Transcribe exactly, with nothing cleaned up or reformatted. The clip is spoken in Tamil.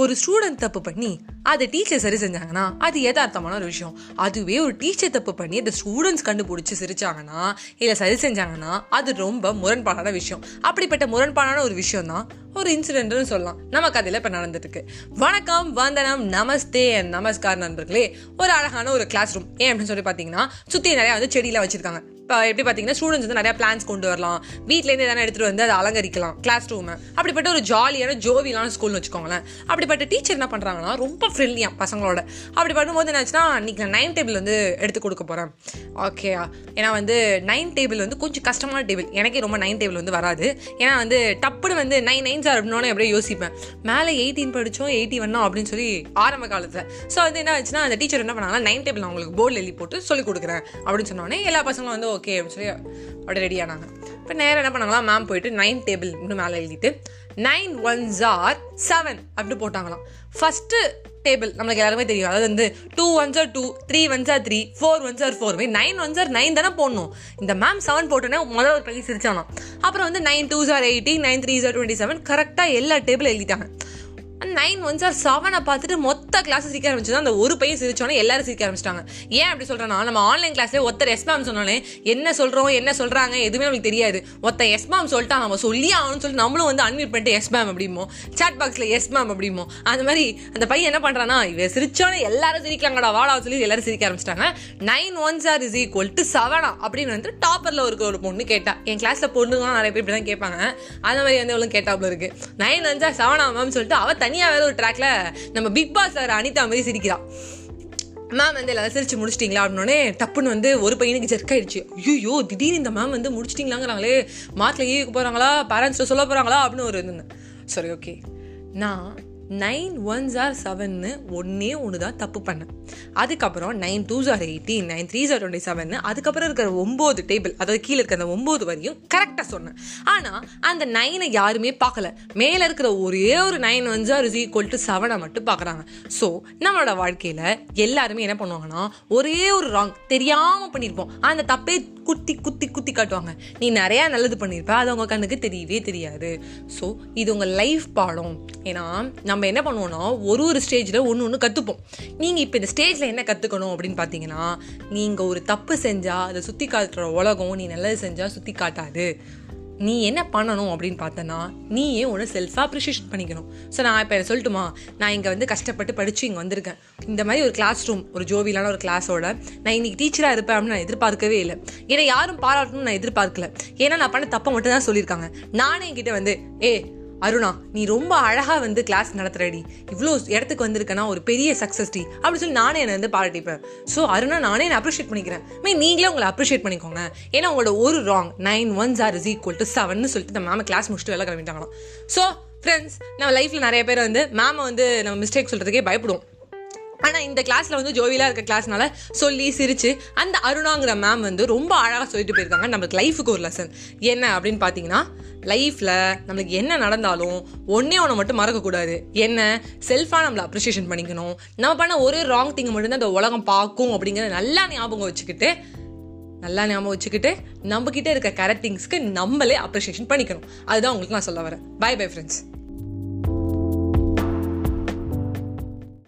ஒரு ஸ்டூடெண்ட் தப்பு பண்ணி அதை டீச்சர் சரி செஞ்சாங்கன்னா அது யதார்த்தமான ஒரு விஷயம். அதுவே ஒரு டீச்சர் தப்பு பண்ணி அதை ஸ்டூடெண்ட்ஸ் கண்டுபிடிச்சி சிரிச்சாங்கன்னா இல்லை சரி செஞ்சாங்கன்னா அது ரொம்ப முரண்பாடான விஷயம். அப்படிப்பட்ட முரண்பாடான ஒரு விஷயம் தான் ஒரு இன்சிடென்ட்னு சொல்லலாம். நம்ம கதையில் இப்போ நடந்துட்டுருக்கு. வணக்கம், வந்தனம், நமஸ்தே, நமஸ்கார் நண்பர்களே. ஒரு அழகான ஒரு கிளாஸ் ரூம். ஏன் அப்படின்னு சொல்லி பார்த்தீங்கன்னா சுற்றி நிறையா வந்து செடியெலாம் வச்சுருக்காங்க. இப்போ எப்படி பார்த்தீங்கன்னா ஸ்டூடெண்ட்ஸ் வந்து நிறையா பிளான்ஸ் கொண்டு வரலாம், வீட்டிலேருந்து எதனா எடுத்துகிட்டு வந்து அதை அலங்கரிக்கலாம் கிளாஸ் ரூமை. அப்படிப்பட்ட ஒரு ஜாலியான ஜோவியலான ஸ்கூல்னு வச்சுக்கோங்களேன். அப்படிப்பட்ட டீச்சர் என்ன பண்ணுறாங்கன்னா ரொம்ப ஃப்ரெண்ட்லியாக பசங்களோட. அப்படி பண்ணும்போது என்னாச்சுன்னா, இன்றைக்கி நான் நைன் டேபிள் வந்து எடுத்து கொடுக்க போகிறேன், ஓகே? ஏன்னா வந்து நைன் டேபிள் வந்து கொஞ்சம் கஷ்டமான டேபிள். எனக்கே ரொம்ப நைன் டேபிள் வந்து வராது. ஏன்னா வந்து டப்புன்னு வந்து நைன் நைன் சார் அப்படின்னோடனே எப்படியே யோசிப்பேன், மேலே எயிட்டீன் படித்தோம் எயிட்டி வந்தோம் அப்படின்னு சொல்லி ஆரம்ப காலத்தில். ஸோ வந்து என்ன ஆச்சுன்னா, அந்த டீச்சர் என்ன பண்ணாங்கன்னா நைன் டேபிள் நான் உங்களுக்கு போர்டில் எழுதி போட்டு சொல்லிக் கொடுக்குறேன் அப்படின்னு சொன்னோடனே எல்லா பசங்களும் வந்து ஓகே அப்படின்னு சொல்லி அப்படியே ரெடி ஆனாங்க. இப்போ நேரம் என்ன பண்ணாங்களா, மேம் போயிட்டு நைன் டேபிள் இன்னும் மேலே எழுதிட்டு நைன் ஒன் ஜார் செவன் அப்படி போட்டாங்களாம். ஃபஸ்ட்டு டேபிள் நம்மளுக்கு எல்லாருமே தெரியும். அதாவது வந்து two one sir two, three one sir three, four one sir four, nine one sir nine தானே போடணும். இந்த மேம் செவன் போட்டோன்னே முதல்ல ஒரு பையன் சிரிச்சானா. அப்புறம் வந்து nine two sir eighteen, nine three sir twenty seven, கரெக்டாக எல்லா டேபிளும் எழுதிட்டாங்க. நைன் ஒன் சார் செவனை பார்த்துட்டு மொத்த கிளாஸ் சிரிக்க ஆரம்பிச்சதுதான். அந்த ஒரு பையன் சிரிச்சோன்னே எல்லாரும் சிரிக்க ஆரம்பிச்சிட்டாங்க. ஏன் அப்படி சொல்கிறேன்னா, நம்ம ஆன்லைன் கிளாஸ்லேயே ஒருத்தர் எஸ் மேம் சொன்னோன்னே என்ன சொல்கிறோம் என்ன சொல்கிறாங்க எதுவுமே நம்மளுக்கு தெரியாது. ஒருத்தர் எஸ் மேம் சொல்லிட்டா நம்ம சொல்லி ஆகணும்னு சொல்லிட்டு நம்மளும் வந்து அன்மியூட் பண்ணிட்டு எஸ் மேம் அப்படிமோ, சாட் பாக்ஸில் எஸ் மேம் அப்படிமோ. அந்த மாதிரி அந்த பையன் என்ன பண்ணுறான்னா, இவன் சிரிச்சோன்னே எல்லாரும் சிரிக்கலாங்கடா வாடா சொல்லி எல்லாரும் சிரிக்க ஆரம்பிச்சிட்டாங்க. Nine one sir is equal to செவனா அப்படின்னு வந்து டாப்பரில் ஒரு ஒரு பொண்ணு கேட்டா. என் கிளாஸில் பொண்ணுங்களாம் நிறைய பேர் இப்படி தான் கேட்பாங்க. அந்த மாதிரி வந்து இவளும் கேட்டாப்புல இருக்கு. நைன் ஒன் சார் செவனா மேம் சொல்லிட்டு அவள் தனியாக வேற ஒரு ட்ராக்ல நம்ம பிக் பாஸ் சார் அனிதா மாதிரி சிரிக்கிறா. மேம் வந்து எல்லாரும் சிரிச்சு முடிச்சிட்டிங்களா அப்படின்னே டப்புன்னு வந்து ஒரு பையனுக்கு ஜர்க் ஆயிடுச்சு. ஐயோ, திடீர்னு இந்த மேம் வந்து முடிச்சிட்டிங்களாங்கிறாங்களே, மார்க்ல ஏக்கு போகிறாங்களா, பேரண்ட்ஸ்கிட்ட சொல்ல போகிறாங்களா அப்படின்னு ஒரு இருந்தேன். சரி, ஓகே, நான் நைன் ஒன் ஜார் செவன்னு ஒன்னே ஒன்று தான் தப்பு பண்ணேன். அதுக்கப்புறம் nine two za eighteen, nine three za twenty seven, அதுக்கப்புறம் இருக்கிற ஒம்பது டேபிள், அதாவது கீழே இருக்கிற அந்த ஒம்பது வரையும் கரெக்டாக சொன்னேன். ஆனால் அந்த நைனை யாருமே பார்க்கல. மேலே இருக்கிற ஒரே ஒரு nine one za is equal to செவனை மட்டும் பார்க்குறாங்க. ஸோ நம்மளோட வாழ்க்கையில் எல்லாருமே என்ன பண்ணுவாங்கன்னா, ஒரே ஒரு ராங் தெரியாமல் பண்ணியிருப்போம், அந்த தப்பே குத்தி குத்தி குத்தி காட்டுவாங்க. நீ நிறையா நல்லது பண்ணியிருப்ப, அது அவங்க கண்ணுக்கு தெரியவே தெரியாது. ஸோ இது உங்கள் லைஃப் பாடம். ஏன்னா நம்ம என்ன பண்ணுவோம்னா, ஒரு ஒரு ஸ்டேஜில் ஒன்று ஒன்று கற்றுப்போம். நீங்கள் இப்போ இந்த ஸ்டேஜில் என்ன கற்றுக்கணும் அப்படின்னு பார்த்தீங்கன்னா, நீங்கள் ஒரு தப்பு செஞ்சால் அதை சுற்றி காட்டுற உலகம் நீ நல்லது செஞ்சால் சுற்றி காட்டாது. நீ என்ன பண்ணணும் அப்படின்னு பார்த்தோன்னா, நீயே ஒன்று செல்ஃபாக அப்ரிஷியேஷன் பண்ணிக்கணும். ஸோ நான் இப்போ சொல்லட்டுமா, நான் இங்கே வந்து கஷ்டப்பட்டு படித்து இங்கே வந்திருக்கேன். இந்த மாதிரி ஒரு கிளாஸ் ரூம், ஒரு ஜோவியலான ஒரு கிளாஸோட நான் இன்றைக்கி டீச்சராக இருப்பேன் அப்படின்னு நான் எதிர்பார்க்கவே இல்லை. ஏன்னா யாரும் பாராட்டணும்னு நான் எதிர்பார்க்கல. ஏன்னா நான் பண்ண தப்பை மட்டும் தான் சொல்லியிருக்காங்க. நானே என்கிட்ட வந்து, ஏ அருணா, நீ ரொம்ப அழகாக வந்து கிளாஸ் நடத்துறடி, இவ்வளோ இடத்துக்கு வந்திருக்கேன்னா ஒரு பெரிய சக்ஸஸ் டி அப்படின்னு சொல்லி நானே என்னை வந்து பாராட்டிப்பேன். ஸோ அருணா, நானே என்னை அப்ரிஷியேட் பண்ணிக்கிறேன். மே நீங்களே உங்களை அப்ரிஷியேட் பண்ணிக்கோங்க. ஏன்னா உங்களோட ஒரு wrong nine one za is equal to செவன்னு சொல்லிட்டு இந்த மேம் கிளாஸ் முடிச்சுட்டு வேலை கிளம்பிட்டாங்களாம். ஸோ ஃப்ரெண்ட்ஸ், நம்ம லைஃப்பில் நிறைய பேர் வந்து மேமை வந்து நம்ம மிஸ்டேக் சொல்கிறதுக்கே பயப்படுவோம். ஆனால் இந்த கிளாஸில் வந்து ஜோவியலாக இருக்க கிளாஸ்னால சொல்லி சிரித்து அந்த அருணாங்கிற மேம் வந்து ரொம்ப அழகாக சொல்லிட்டு போயிருக்காங்க. நம்மளுக்கு லைஃபுக்கு ஒரு லெசன் என்ன அப்படின்னு பார்த்தீங்கன்னா, லைஃப்பில் நம்மளுக்கு என்ன நடந்தாலும் ஒன்றே ஒன்று மட்டும் மறக்கக்கூடாது. என்ன, செல்ஃபாக நம்மளை அப்ரிஷியேஷன் பண்ணிக்கணும். நம்ம பண்ண ஒரே ராங் திங்கை மட்டும்தான் அந்த உலகம் பார்க்கும் அப்படிங்கிறத நல்லா ஞாபகம் வச்சுக்கிட்டு நல்லா ஞாபகம் வச்சுக்கிட்டு நம்மக்கிட்ட இருக்க கரெக்ட் திங்ஸ்க்கு நம்மளே அப்ரிஷியேஷன் பண்ணிக்கணும். அதுதான் உங்களுக்கு நான் சொல்ல வரேன். Bye bye friends.